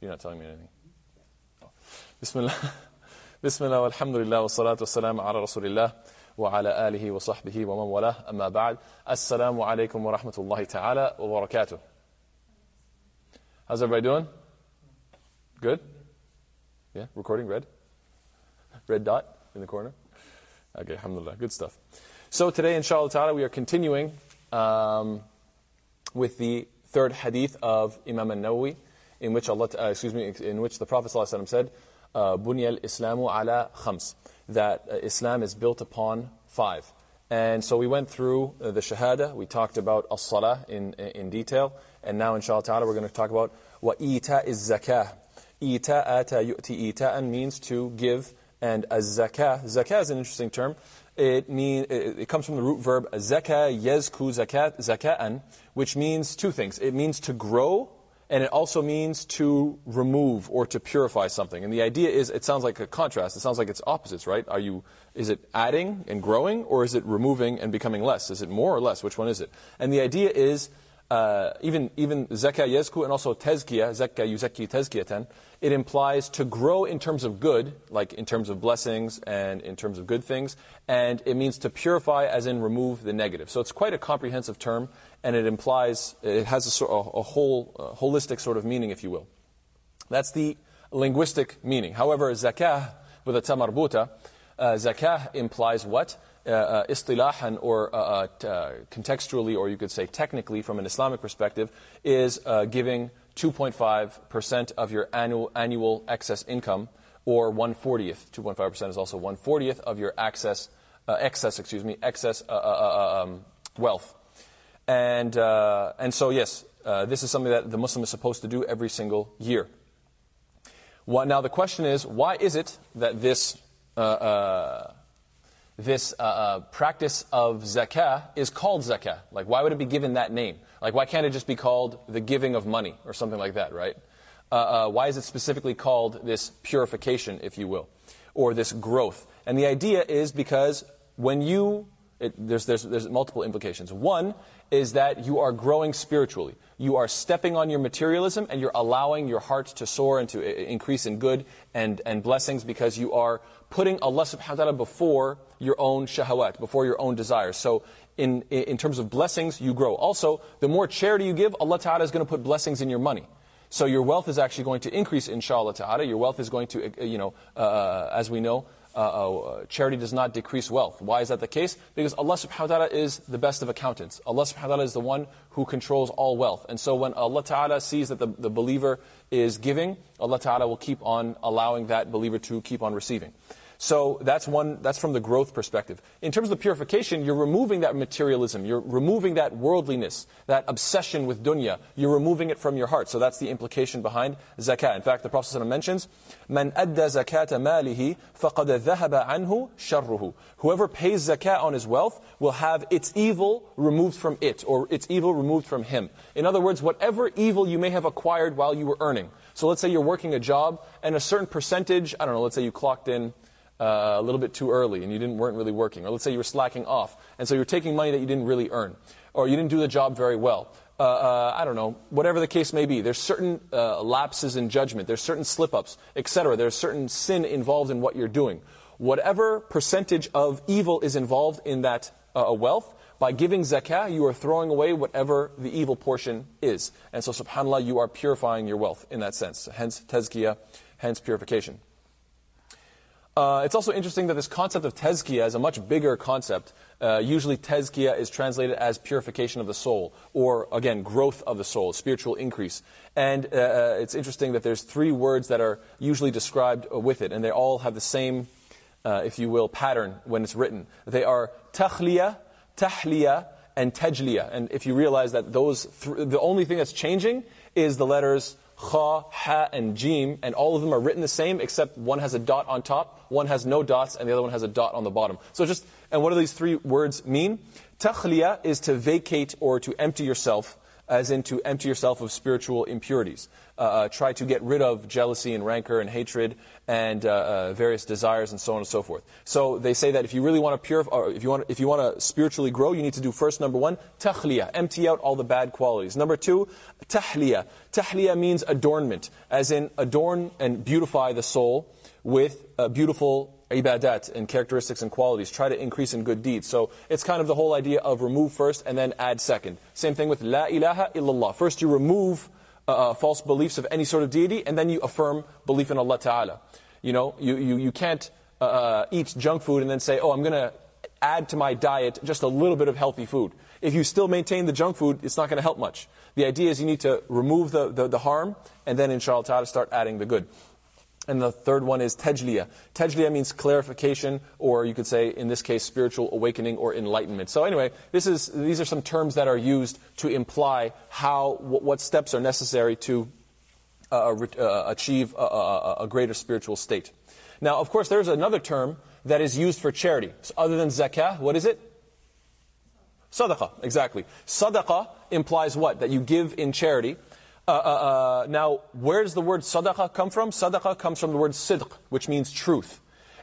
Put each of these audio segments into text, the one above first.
You're not telling me anything. Oh. Bismillah. Bismillah, alhamdulillah, wa salatu wa salam ala rasulillah, wa ala alihi wa sahbihi wa man walah, amma ba'd. Assalamu alaikum wa rahmatullahi ta'ala wa barakatuh. How's everybody doing? Good? Yeah, recording red? Red dot in the corner? Okay, alhamdulillah, good stuff. So today, inshallah ta'ala, we are continuing with the third hadith of Imam al Nawawi, in which the Prophet ﷺ said, Bunyal Islamu ala khams, that Islam is built upon five. And so we went through the Shahada, we talked about as-salah in detail, and now inshallah ta'ala we're going to talk about wa ita is zakah. Ita'ata yu'ti ita'an means to give, and az-zakah. Zakah is an interesting term. It comes from the root verb zaka yazku zakat zaka'an, which means two things. It means to grow, and it also means to remove or to purify something. And the idea is, it sounds like a contrast. It sounds like it's opposites, right? Is it adding and growing, or is it removing and becoming less? Is it more or less? Which one is it? And the idea is, even zakah yazku and also tazkiyah, zakah yuzakki tazkiyatan, it implies to grow in terms of good, like in terms of blessings and in terms of good things, and it means to purify as in remove the negative. So it's quite a comprehensive term, and it implies, it has a whole holistic sort of meaning, if you will. That's the linguistic meaning. However, zakah with a tamarbuta, zakah implies what? Istilahan, or contextually, or you could say technically from an Islamic perspective, is giving 2.5% of your annual excess income, or 1/40th. 2.5% is also 1/40th of your wealth. And so yes, this is something that the Muslim is supposed to do every single year. Now the question is, why is it that this this practice of zakah is called zakah? Like, why would it be given that name? Like, why can't it just be called the giving of money or something like that, right? Why is it specifically called this purification, if you will, or this growth? And the idea is because when there's multiple implications. One is that you are growing spiritually. You are stepping on your materialism, and you're allowing your heart to soar and to increase in good and blessings, because you are putting Allah subhanahu wa ta'ala before your own shahawat, before your own desires. So in terms of blessings, you grow. Also, the more charity you give, Allah ta'ala is going to put blessings in your money. So your wealth is actually going to increase, inshallah ta'ala. Your wealth is going to, as we know, charity does not decrease wealth. Why is that the case? Because Allah subhanahu wa ta'ala is the best of accountants. Allah subhanahu wa ta'ala is the one who controls all wealth. And so when Allah ta'ala sees that the believer is giving, Allah ta'ala will keep on allowing that believer to keep on receiving. So that's from the growth perspective. In terms of the purification, you're removing that materialism, you're removing that worldliness, that obsession with dunya, you're removing it from your heart. So that's the implication behind zakah. In fact, the Prophet ﷺ mentions, "Man adda zakata malihi faqad dhahaba anhu sharruhu." Whoever pays zakah on his wealth will have its evil removed from it, or its evil removed from him. In other words, whatever evil you may have acquired while you were earning. So let's say you're working a job, and a certain percentage, I don't know, let's say you clocked in a little bit too early and you weren't really working, or let's say you were slacking off, and so you're taking money that you didn't really earn, or you didn't do the job very well, I don't know, whatever the case may be. There's certain lapses in judgment, there's certain slip-ups, etc. There's certain sin involved in what you're doing. Whatever percentage of evil is involved in that wealth, by giving zakah, you are throwing away whatever the evil portion is. And so, subhanAllah, you are purifying your wealth in that sense. Hence tazkiyah, hence purification. It's also interesting that this concept of tezkiyah is a much bigger concept. Usually tezkiyah is translated as purification of the soul, or again, growth of the soul, spiritual increase. And it's interesting that there's three words that are usually described with it, and they all have the same, if you will, pattern when it's written. They are takhliya, tahliya, and tajliya. And if you realize that those the only thing that's changing is the letters kha, ha, and jim, and all of them are written the same, except one has a dot on top, one has no dots, and the other one has a dot on the bottom. So and what do these three words mean? Takhliya is to vacate or to empty yourself as in to empty yourself of spiritual impurities. Try to get rid of jealousy and rancor and hatred and various desires and so on and so forth. So they say that if you really want to if you want to spiritually grow, you need to do first, number one, takhliya, empty out all the bad qualities. Number two, tahliya. Tahliya means adornment, as in adorn and beautify the soul with beautiful ibadat and characteristics and qualities. Try to increase in good deeds. So it's kind of the whole idea of remove first and then add second. Same thing with la ilaha illallah. First you remove false beliefs of any sort of deity, and then you affirm belief in Allah Ta'ala. You know, you can't eat junk food and then say, oh, I'm going to add to my diet just a little bit of healthy food. If you still maintain the junk food, it's not going to help much. The idea is you need to remove the harm, and then inshallah ta'ala start adding the good. And the third one is tajliya. Tajliya means clarification, or you could say, in this case, spiritual awakening or enlightenment. So anyway, these are some terms that are used to imply what steps are necessary to achieve a greater spiritual state. Now, of course, there's another term that is used for charity. So other than zakah, what is it? Sadaqah, exactly. Sadaqah implies what? That you give in charity. Now, where does the word sadaqah come from? Sadaqah comes from the word sidq, which means truth.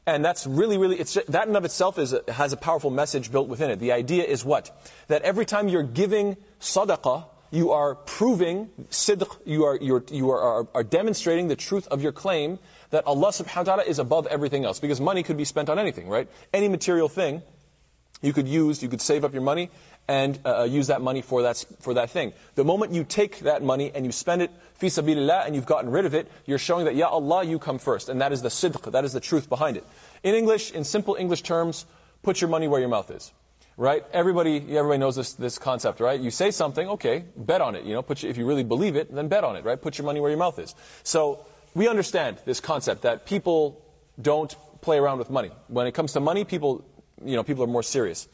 And that's really, really, that in of itself has a powerful message built within it. The idea is what? That every time you're giving sadaqah, you are proving sidq, you are demonstrating the truth of your claim that Allah subhanahu wa ta'ala is above everything else. Because money could be spent on anything, right? Any material thing you could save up your money, and use that money for that thing. The moment you take that money and you spend it fi sabilillah and you've gotten rid of it, you're showing that, Ya Allah, you come first. And that is the sidq, that is the truth behind it. In English, in simple English terms, put your money where your mouth is. Right? Everybody knows this concept, right? You say something, okay, bet on it. You know, if you really believe it, then bet on it, right? Put your money where your mouth is. So we understand this concept that people don't play around with money. When it comes to money, people are more serious.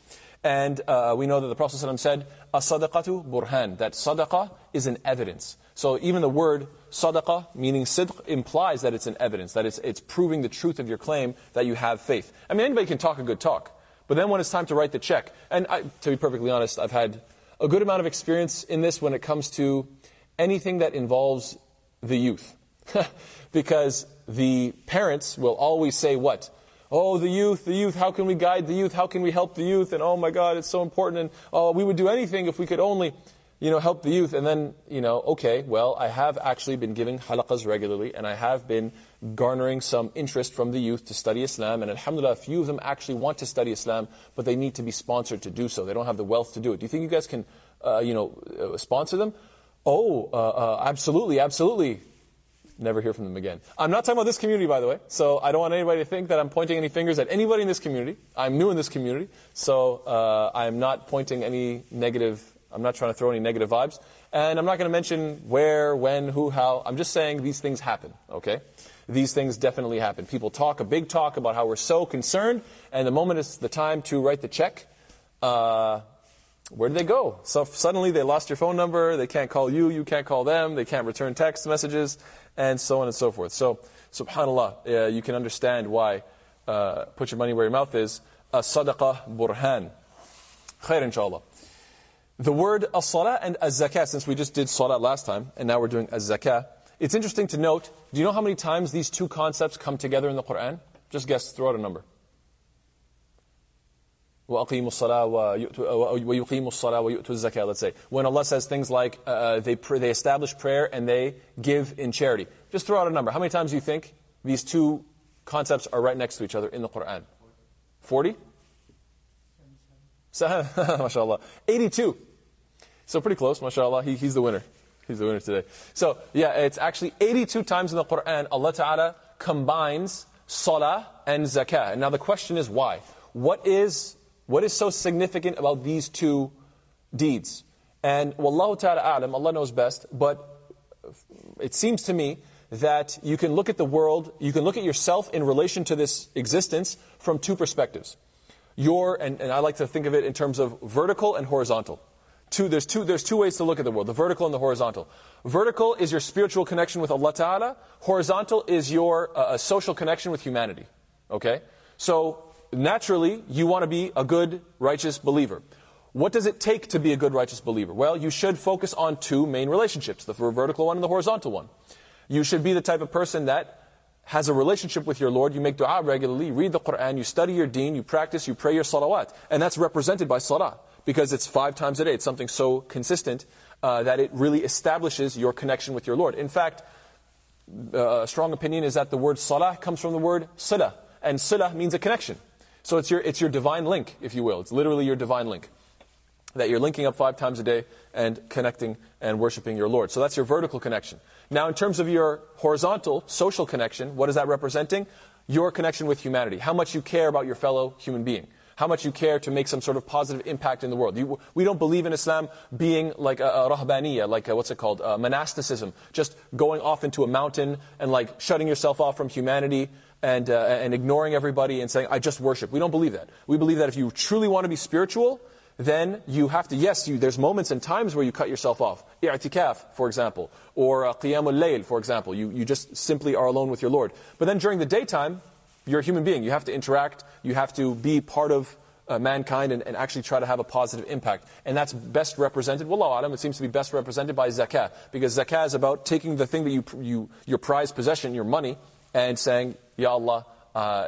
And we know that the Prophet ﷺ said, "As-sadaqatu burhan," that sadaqah is an evidence. So even the word sadaqah, meaning sidq, implies that it's an evidence, that it's proving the truth of your claim that you have faith. I mean, anybody can talk a good talk, but then when it's time to write the check, and to be perfectly honest, I've had a good amount of experience in this when it comes to anything that involves the youth. Because the parents will always say what? Oh, the youth, how can we guide the youth? How can we help the youth? And oh my God, it's so important. And oh, we would do anything if we could only, help the youth. And then, okay, well, I have actually been giving halaqas regularly, and I have been garnering some interest from the youth to study Islam. And alhamdulillah, a few of them actually want to study Islam, but they need to be sponsored to do so. They don't have the wealth to do it. Do you think you guys can, sponsor them? Oh, absolutely, absolutely. Never hear from them again. I'm not talking about this community, by the way, so I don't want anybody to think that I'm pointing any fingers at anybody in this community. I'm new in this community, so I'm not pointing any negative, I'm not trying to throw any negative vibes, and I'm not going to mention where, when, who, how. I'm just saying these things happen, okay? These things definitely happen. People talk a big talk about how we're so concerned, and the moment it's the time to write the check, where did they go? So suddenly they lost your phone number, they can't call you, you can't call them, they can't return text messages, and so on and so forth. So, subhanAllah, you can understand why put your money where your mouth is. As-sadaqah burhan. Khair inshallah. The word as-salah and az-zakah, since we just did salah last time, and now we're doing az-zakah. It's interesting to note, do you know how many times these two concepts come together in the Qur'an? Just guess, throw out a number. وَأَقِيمُوا الصَّلَاةَ وَيُقِيمُوا الصَّلَاةَ وَيُؤْتُوا الزَّكَاةَ, let's say. When Allah says things like they establish prayer and they give in charity. Just throw out a number. How many times do you think these two concepts are right next to each other in the Qur'an? 40? MashaAllah. 82. So pretty close, MashaAllah. He's the winner. He's the winner today. So, yeah, it's actually 82 times in the Qur'an Allah Ta'ala combines salah and zakah. And now the question is why? What is so significant about these two deeds? And wallahu ta'ala a'lam, Allah knows best, but it seems to me that you can look at the world, you can look at yourself in relation to this existence from two perspectives. And I like to think of it in terms of vertical and horizontal. There's two ways to look at the world, the vertical and the horizontal. Vertical is your spiritual connection with Allah Ta'ala, horizontal is your social connection with humanity. Okay? So naturally, you want to be a good, righteous believer. What does it take to be a good, righteous believer? Well, you should focus on two main relationships, the vertical one and the horizontal one. You should be the type of person that has a relationship with your Lord. You make dua regularly, read the Qur'an, you study your deen, you practice, you pray your salawat. And that's represented by salah, because it's 5 times a day. It's something so consistent that it really establishes your connection with your Lord. In fact, a strong opinion is that the word salah comes from the word sila. And sila means a connection. So it's your divine link, if you will. It's literally your divine link, that you're linking up 5 times a day and connecting and worshiping your Lord. So that's your vertical connection. Now, in terms of your horizontal social connection, what is that representing? Your connection with humanity. How much you care about your fellow human being. How much you care to make some sort of positive impact in the world. We don't believe in Islam being like a rahbaniyya, like monasticism, just going off into a mountain and like shutting yourself off from humanity and ignoring everybody and saying, I just worship. We don't believe that. We believe that if you truly want to be spiritual, then you have to, there's moments and times where you cut yourself off. I'tikaf, for example, or qiyamul layl, for example. You just simply are alone with your Lord. But then during the daytime, you're a human being. You have to interact. You have to be part of mankind and actually try to have a positive impact. And that's best represented, wallahu alam, it seems to be best represented by zakah. Because zakah is about taking the thing that your prized possession, your money, and saying, Ya Allah,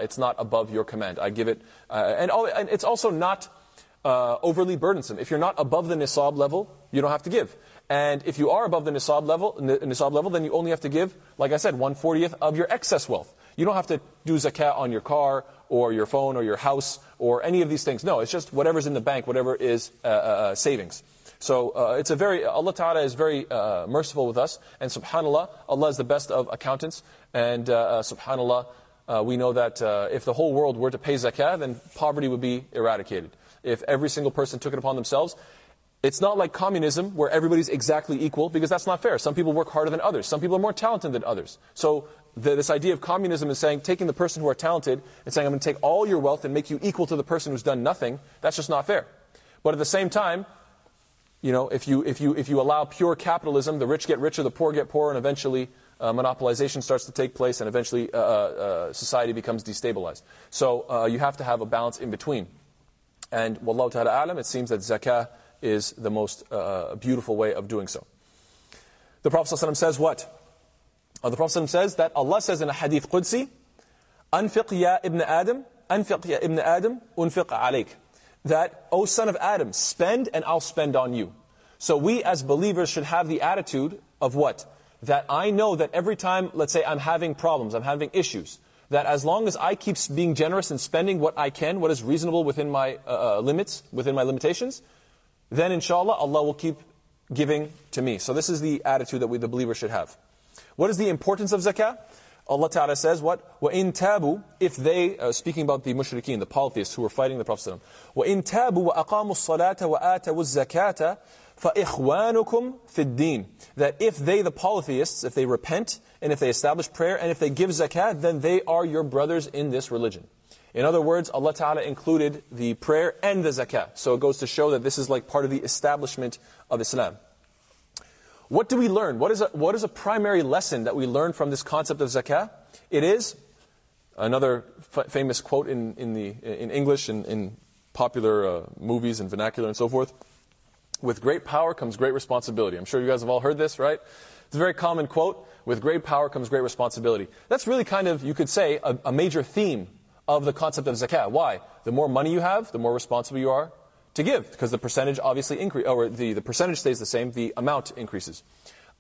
it's not above your command. I give it. And it's also not overly burdensome. If you're not above the nisab level, you don't have to give. And if you are above the nisab level, then you only have to give, like I said, 1/40 of your excess wealth. You don't have to do zakat on your car or your phone or your house or any of these things. No, it's just whatever's in the bank, whatever is savings. So it's a very, Allah Ta'ala is very merciful with us. And subhanAllah, Allah is the best of accountants. And subhanAllah, we know that if the whole world were to pay zakat, then poverty would be eradicated. If every single person took it upon themselves, it's not like communism where everybody's exactly equal, because that's not fair. Some people work harder than others. Some people are more talented than others. So this idea of communism is saying, taking the person who are talented and saying, I'm going to take all your wealth and make you equal to the person who's done nothing, that's just not fair. But at the same time, if you allow pure capitalism, the rich get richer, the poor get poorer, and eventually monopolization starts to take place, and eventually society becomes destabilized. So you have to have a balance in between. And wallahu ta'ala alam, it seems that zakah is the most beautiful way of doing so. The Prophet ﷺ says what? The Prophet ﷺ says that Allah says in a hadith Qudsi, Anfiq ya ibn Adam, Anfiq ya ibn Adam, Unfiq alayk. That, O son of Adam, spend and I'll spend on you. So we as believers should have the attitude of what? That I know that every time, let's say I'm having problems, I'm having issues, that as long as I keep being generous and spending what I can, what is reasonable within my limits, within my limitations, then inshallah, Allah will keep giving to me. So this is the attitude that we, the believer, should have. What is the importance of zakah? Allah Ta'ala says what? وَإِن تَابُوا, if they, speaking about the mushrikeen, the polytheists who were fighting the Prophet ﷺ, وَإِن تَابُوا وَأَقَامُوا الصَّلَاةَ وَآتَوُوا الزَّكَاةَ فَإِخْوَانُكُمْ فِي الدِّينِ. That if they, the polytheists, if they repent, and if they establish prayer, and if they give zakat, then they are your brothers in this religion. In other words, Allah Ta'ala included the prayer and the zakat. So it goes to show that this is like part of the establishment of Islam. What do we learn? What is a primary lesson that we learn from this concept of zakah? It is another famous quote in English, in popular movies and vernacular and so forth. With great power comes great responsibility. I'm sure you guys have all heard this, right? It's a very common quote. With great power comes great responsibility. That's really kind of, you could say, a major theme of the concept of zakah. Why? The more money you have, the more responsible you are to give, because the percentage obviously increase, or the percentage stays the same, the amount increases.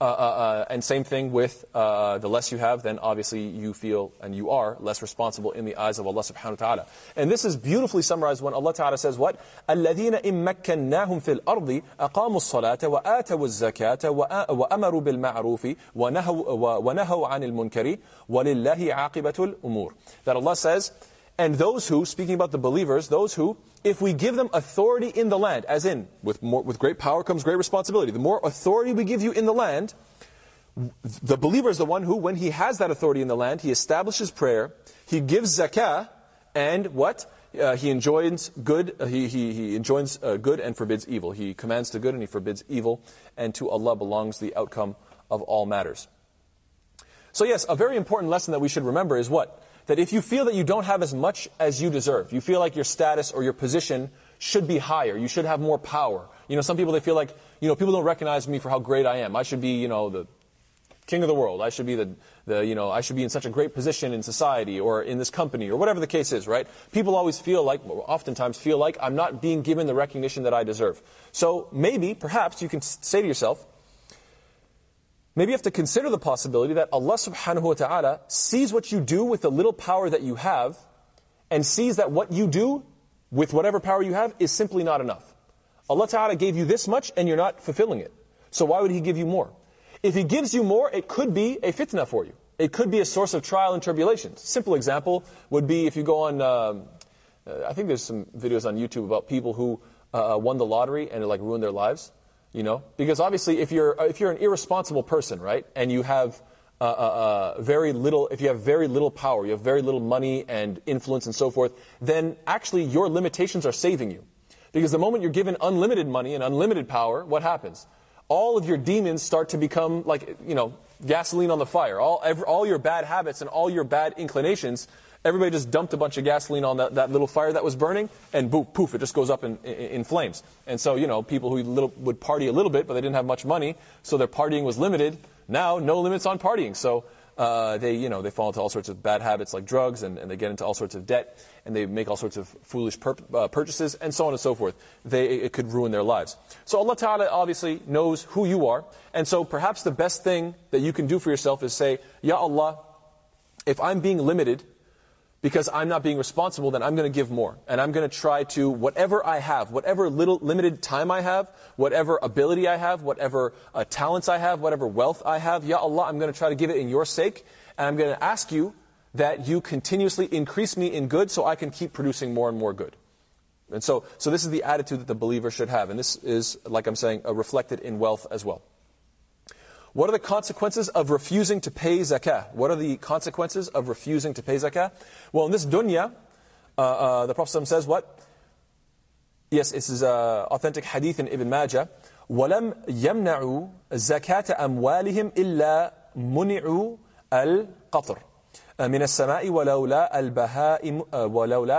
And same thing with the less you have, then obviously you feel, and you are, less responsible in the eyes of Allah subhanahu wa ta'ala. And this is beautifully summarized when Allah ta'ala says what? الَّذِينَ إِن مَّكَّنَّاهُمْ فِي الْأَرْضِ أَقَامُوا الصَّلَاةَ وَآتَوُوا الزَّكَاةَ وَأَمَرُوا بِالْمَعْرُوفِ وَنَهَوْا عَنِ الْمُنْكَرِ وَلِلَّهِ عَاقِبَةُ الْأُمُورِ. That Allah says, and those who, speaking about the believers, those who, if we give them authority in the land, as in, with great power comes great responsibility. The more authority we give you in the land, the believer is the one who, when he has that authority in the land, he establishes prayer, he gives zakah, and what? He enjoins good, he enjoins good and forbids evil. He commands the good and he forbids evil, and to Allah belongs the outcome of all matters. So yes, a very important lesson that we should remember is what? That if you feel that you don't have as much as you deserve, you feel like your status or your position should be higher. You should have more power. You know, some people, they feel like, you know, people don't recognize me for how great I am. I should be, you know, the king of the world. I should be I should be in such a great position in society or in this company or whatever the case is, right? People always oftentimes feel like I'm not being given the recognition that I deserve. So maybe, perhaps, you can say to yourself, maybe you have to consider the possibility that Allah subhanahu wa ta'ala sees what you do with the little power that you have and sees that what you do with whatever power you have is simply not enough. Allah ta'ala gave you this much and you're not fulfilling it. So why would He give you more? If He gives you more, it could be a fitna for you. It could be a source of trial and tribulation. Simple example would be if you go on, I think there's some videos on YouTube about people who won the lottery and it like ruined their lives. You know, because obviously if you're an irresponsible person, right, and you have very little power, you have very little money and influence and so forth, then actually your limitations are saving you. Because the moment you're given unlimited money and unlimited power, what happens? All of your demons start to become like, you know, gasoline on the fire. All your bad habits and all your bad inclinations, everybody just dumped a bunch of gasoline on that little fire that was burning, and boop, poof, it just goes up in flames. And so, you know, people who would party a little bit, but they didn't have much money, so their partying was limited. Now, no limits on partying. So they fall into all sorts of bad habits like drugs, and they get into all sorts of debt, and they make all sorts of foolish purchases, and so on and so forth. It could ruin their lives. So Allah Ta'ala obviously knows who you are, and so perhaps the best thing that you can do for yourself is say, Ya Allah, if I'm being limited because I'm not being responsible, then I'm going to give more. And I'm going to try to, whatever I have, whatever little limited time I have, whatever ability I have, whatever talents I have, whatever wealth I have, Ya Allah, I'm going to try to give it in your sake. And I'm going to ask you that you continuously increase me in good so I can keep producing more and more good. And so this is the attitude that the believer should have. And this is, like I'm saying, reflected in wealth as well. What are the consequences of refusing to pay zakah? What are the consequences of refusing to pay zakah? Well, in this dunya, the Prophet ﷺ says what? Yes, this is an authentic hadith in Ibn Majah. وَلَمْ يَمْنَعُوا زَكَاةَ أَمْوَالِهِمْ إِلَّا مُنِعُوا الْقَطْرِ مِنَ السَّمَاءِ وَلَوْلَا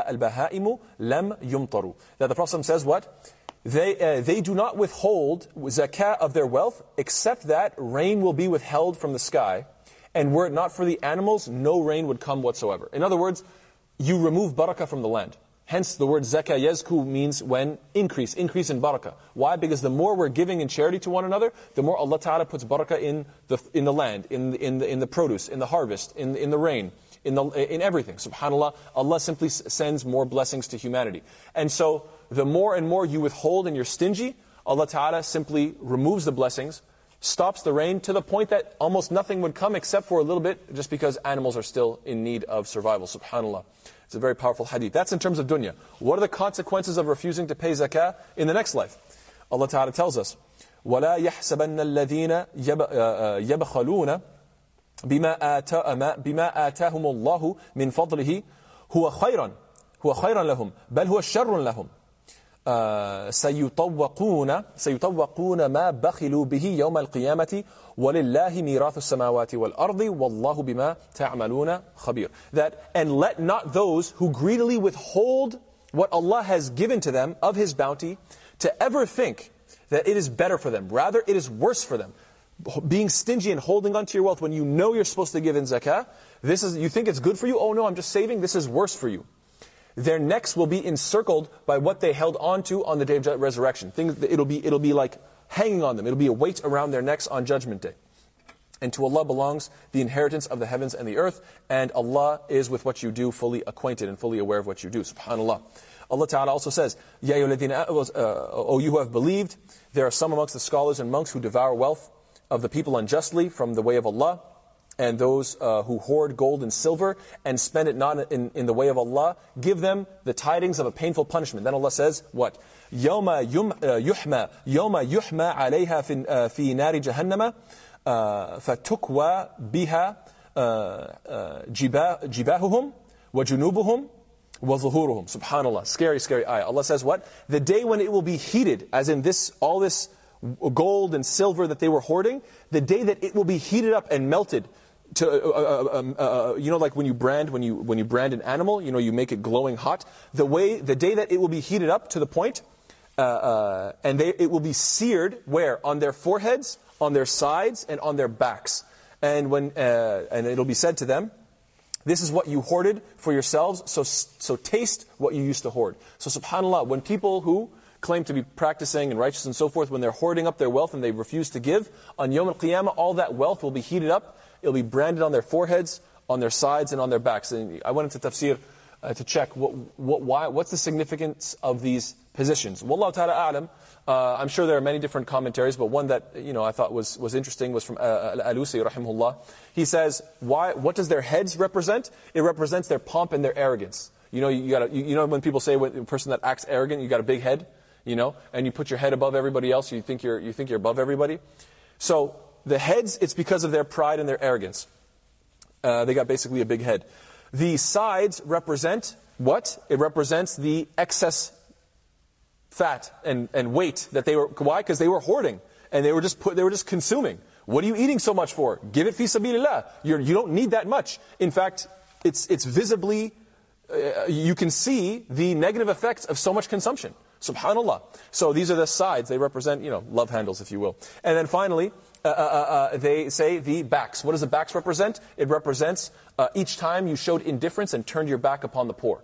الْبَهَائِمُ لَمْ يُمْطَرُوا. That the Prophet ﷺ says what? They do not withhold zakah of their wealth, except that rain will be withheld from the sky, and were it not for the animals, no rain would come whatsoever. In other words, you remove barakah from the land. Hence, the word zakah yazku means when increase in barakah. Why? Because the more we're giving in charity to one another, the more Allah Ta'ala puts barakah in the land, in the produce, in the harvest, in the rain, in everything. SubhanAllah, Allah simply sends more blessings to humanity. And so, the more and more you withhold and you're stingy, Allah Ta'ala simply removes the blessings, stops the rain to the point that almost nothing would come except for a little bit, just because animals are still in need of survival. SubhanAllah. It's a very powerful hadith. That's in terms of dunya. What are the consequences of refusing to pay zakah in the next life? Allah Ta'ala tells us, وَلَا يَحْسَبَنَّ الَّذِينَ يَبْخَلُونَ بِمَا آتَاهُمُ اللَّهُ مِنْ فَضْلِهِ هُوَ خَيْرًا لَهُمْ بَلْ هُوَ شَرٌ لَهُمْ سيطوقون ما بخلوا به يوم القيامة ولله ميراث السماوات والأرض والله بما تعملون خبير. That, and let not those who greedily withhold what Allah has given to them of His bounty to ever think that it is better for them. Rather, it is worse for them. Being stingy and holding on to your wealth when you know you're supposed to give in zakah, you think it's good for you? Oh no, I'm just saving. This is worse for you. Their necks will be encircled by what they held on to on the day of resurrection. It'll be like hanging on them. It'll be a weight around their necks on Judgment Day. And to Allah belongs the inheritance of the heavens and the earth, and Allah is with what you do fully acquainted and fully aware of what you do. SubhanAllah. Allah Ta'ala also says, Ya ayyuhalladhina amanu, O you who have believed, there are some amongst the scholars and monks who devour wealth of the people unjustly from the way of Allah, and those who hoard gold and silver and spend it not in the way of Allah, give them the tidings of a painful punishment. Then Allah says, what? يَوْمَ يُحْمَى عَلَيْهَا فِي نَارِ جَهَنَّمَ فَتُكْوَى بِهَا جِبَاهُهُمْ وَجُنُوبُهُمْ وَظُهُورُهُمْ. SubhanAllah. Scary, scary ayah. Allah says what? The day when it will be heated, as in this, all this gold and silver that they were hoarding, the day that it will be heated up and melted like when you brand an animal, you know, you make it glowing hot. The day that it will be heated up to the point, and it will be seared where? On their foreheads, on their sides, and on their backs. And when it'll be said to them, this is what you hoarded for yourselves, so taste what you used to hoard. So subhanAllah, when people who claim to be practicing and righteous and so forth, when they're hoarding up their wealth and they refuse to give, on Yawm al qiyamah, all that wealth will be heated up, it'll be branded on their foreheads, on their sides, and on their backs. And I went into tafsir to check what's the significance of these positions. Wallahu ta'ala a'lam. I'm sure there are many different commentaries, but one that I thought was interesting was from Al-Alusi, rahimahullah. He says, what does their heads represent? It represents their pomp and their arrogance. When people say a person that acts arrogant, you got a big head, and you put your head above everybody else, you think you're above everybody. So the heads, it's because of their pride and their arrogance. They got basically a big head. The sides represent what? It represents the excess fat and weight that they were. Why? Because they were hoarding and they were just consuming. What are you eating so much for? Give it fi sabilillah. You don't need that much. In fact, it's visibly, you can see the negative effects of so much consumption. Subhanallah. So these are the sides. They represent, love handles, if you will. And then finally, they say the backs. What does the backs represent? It represents each time you showed indifference and turned your back upon the poor.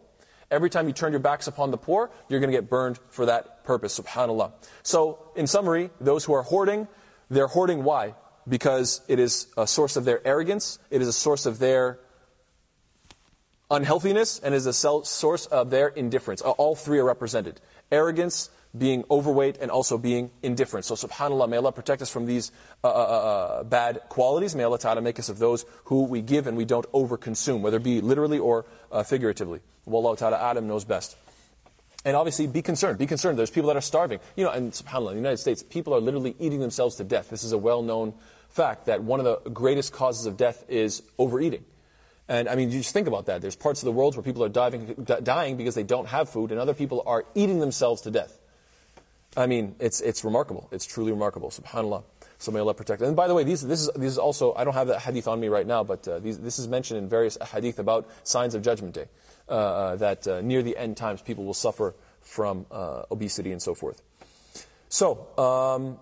Every time you turn your backs upon the poor, you're going to get burned for that purpose, subhanAllah. So, in summary, those who are hoarding, they're hoarding why? Because it is a source of their arrogance, it is a source of their unhealthiness, and it is a source of their indifference. All three are represented. Arrogance, being overweight, and also being indifferent. So, subhanAllah, may Allah protect us from these bad qualities. May Allah ta'ala make us of those who we give and we don't overconsume, whether it be literally or figuratively. Wallahu ta'ala a'lam, knows best. And obviously, be concerned. Be concerned. There's people that are starving. And subhanAllah, in the United States, people are literally eating themselves to death. This is a well-known fact that one of the greatest causes of death is overeating. And you just think about that. There's parts of the world where people are dying because they don't have food, and other people are eating themselves to death. It's remarkable. It's truly remarkable. Subhanallah. So may Allah protect. And by the way, this is also, I don't have that hadith on me right now, but this is mentioned in various hadith about signs of Judgment Day, that near the end times people will suffer from obesity and so forth. So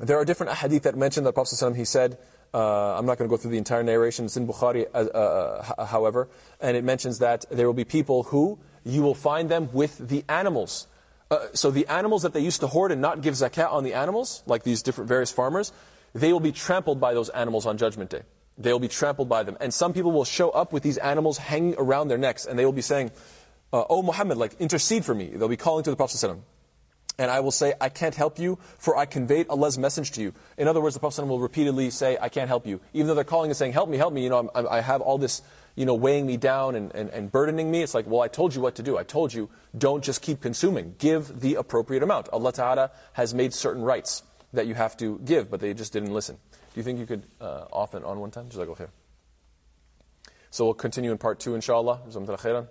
there are different hadith that mention that Prophet ﷺ, he said, I'm not going to go through the entire narration. It's in Bukhari, however, and it mentions that there will be people who you will find them with the animals. So the animals that they used to hoard and not give zakat on the animals, like these different various farmers, they will be trampled by those animals on Judgment Day. They will be trampled by them. And some people will show up with these animals hanging around their necks, and they will be saying, "Oh Muhammad, intercede for me." They'll be calling to the Prophet ﷺ. And I will say, "I can't help you, for I conveyed Allah's message to you." In other words, the Prophet ﷺ will repeatedly say, "I can't help you." Even though they're calling and saying, "Help me, help me, I have all this, weighing me down and burdening me." It's like, well, I told you what to do. I told you, don't just keep consuming. Give the appropriate amount. Allah Ta'ala has made certain rights that you have to give, but they just didn't listen. Do you think you could off and on one time? Just like over here. So we'll continue in part 2, inshallah.